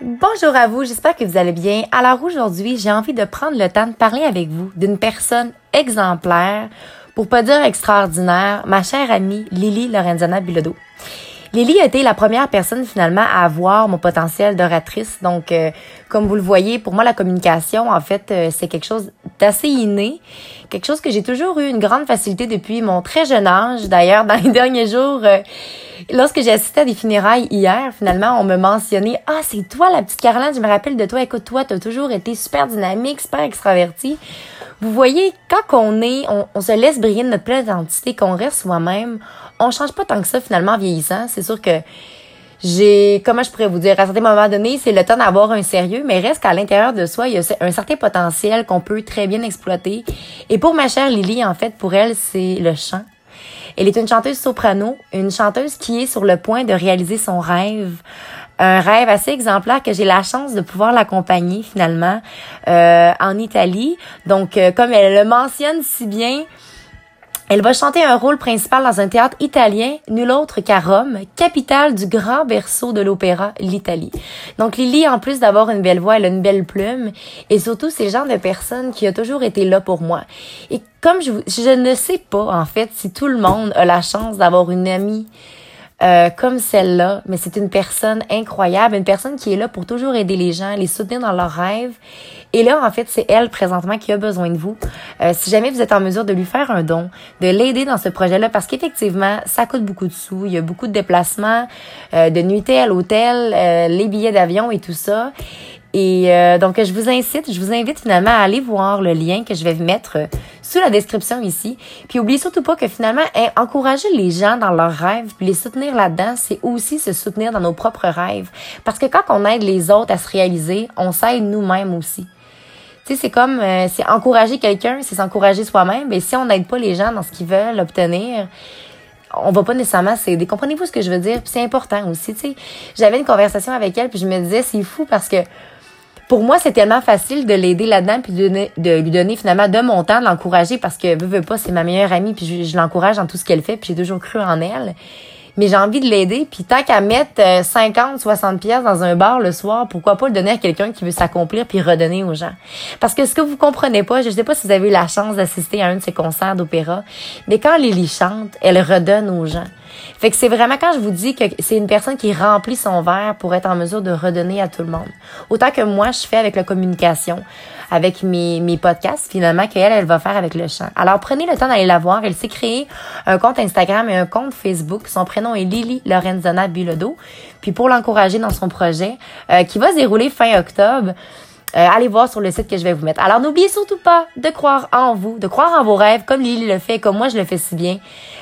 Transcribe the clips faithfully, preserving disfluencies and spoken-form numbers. Bonjour à vous, j'espère que vous allez bien. Alors aujourd'hui, j'ai envie de prendre le temps de parler avec vous d'une personne exemplaire, pour pas dire extraordinaire, ma chère amie Lily Lorenzana Bilodeau. Lily a été la première personne finalement à voir mon potentiel d'oratrice. Donc, euh, comme vous le voyez, pour moi, la communication, en fait, euh, c'est quelque chose d'assez inné. Quelque chose que j'ai toujours eu une grande facilité depuis mon très jeune âge. D'ailleurs, dans les derniers jours, euh, lorsque j'ai assisté à des funérailles hier, finalement, on me mentionnait « Ah, c'est toi la petite Caroline, je me rappelle de toi. Écoute, toi, t'as toujours été super dynamique, super extravertie. » Vous voyez, quand on est, on, on se laisse briller de notre pleine identité, qu'on reste soi-même, on change pas tant que ça finalement en vieillissant. C'est sûr que j'ai, comment je pourrais vous dire, à certains moments donnés, c'est le temps d'avoir un sérieux, mais reste qu'à l'intérieur de soi, il y a un certain potentiel qu'on peut très bien exploiter. Et pour ma chère Lily, en fait, pour elle, c'est le chant. Elle est une chanteuse soprano, une chanteuse qui est sur le point de réaliser son rêve. Un rêve assez exemplaire que j'ai la chance de pouvoir l'accompagner finalement euh, en Italie. Donc, euh, comme elle le mentionne si bien, elle va chanter un rôle principal dans un théâtre italien, nul autre qu'à Rome, capitale du grand berceau de l'opéra, l'Italie. Donc Lily, en plus d'avoir une belle voix, elle a une belle plume et surtout c'est le genre de personne qui a toujours été là pour moi. Et comme je, je ne sais pas en fait si tout le monde a la chance d'avoir une amie Euh, comme celle-là, mais c'est une personne incroyable, une personne qui est là pour toujours aider les gens, les soutenir dans leurs rêves. Et là, en fait, c'est elle présentement qui a besoin de vous. Euh, si jamais vous êtes en mesure de lui faire un don, de l'aider dans ce projet-là, parce qu'effectivement, ça coûte beaucoup de sous, il y a beaucoup de déplacements, euh, de nuitées à l'hôtel, euh, les billets d'avion et tout ça. Et euh, donc, je vous incite, je vous invite finalement à aller voir le lien que je vais mettre sous la description ici. Puis, n'oubliez surtout pas que finalement, hein, encourager les gens dans leurs rêves, puis les soutenir là-dedans, c'est aussi se soutenir dans nos propres rêves. Parce que quand on aide les autres à se réaliser, on s'aide nous-mêmes aussi. Tu sais, c'est comme, euh, c'est encourager quelqu'un, c'est s'encourager soi-même. Mais si on n'aide pas les gens dans ce qu'ils veulent obtenir, on va pas nécessairement s'aider. Comprenez-vous ce que je veux dire? Puis, c'est important aussi, tu sais. J'avais une conversation avec elle, puis je me disais, c'est fou parce que, pour moi, c'est tellement facile de l'aider là-dedans puis de, donner, de lui donner finalement de mon temps, de l'encourager parce que, veux, veux pas, c'est ma meilleure amie puis je, je l'encourage dans tout ce qu'elle fait puis j'ai toujours cru en elle. Mais j'ai envie de l'aider puis tant qu'à mettre cinquante, soixante pièces dans un bar le soir, pourquoi pas le donner à quelqu'un qui veut s'accomplir puis redonner aux gens. Parce que ce que vous comprenez pas, je sais pas si vous avez eu la chance d'assister à un de ses concerts d'opéra, mais quand Lily chante, elle redonne aux gens. Fait que c'est vraiment quand je vous dis que c'est une personne qui remplit son verre pour être en mesure de redonner à tout le monde. Autant que moi, je fais avec la communication, avec mes, mes podcasts, finalement, qu'elle, elle va faire avec le chant. Alors, prenez le temps d'aller la voir. Elle s'est créée un compte Instagram et un compte Facebook. Son prénom est Lily Lorenzana Bilodeau. Puis, pour l'encourager dans son projet, euh, qui va se dérouler fin octobre, Euh, allez voir sur le site que je vais vous mettre. Alors, n'oubliez surtout pas de croire en vous, de croire en vos rêves, comme Lily le fait, comme moi je le fais si bien.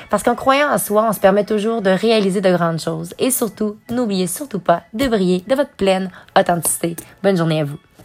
Parce qu'en croyant en soi, on se permet toujours de réaliser de grandes choses. Et surtout, n'oubliez surtout pas de briller de votre pleine authenticité. Bonne journée à vous.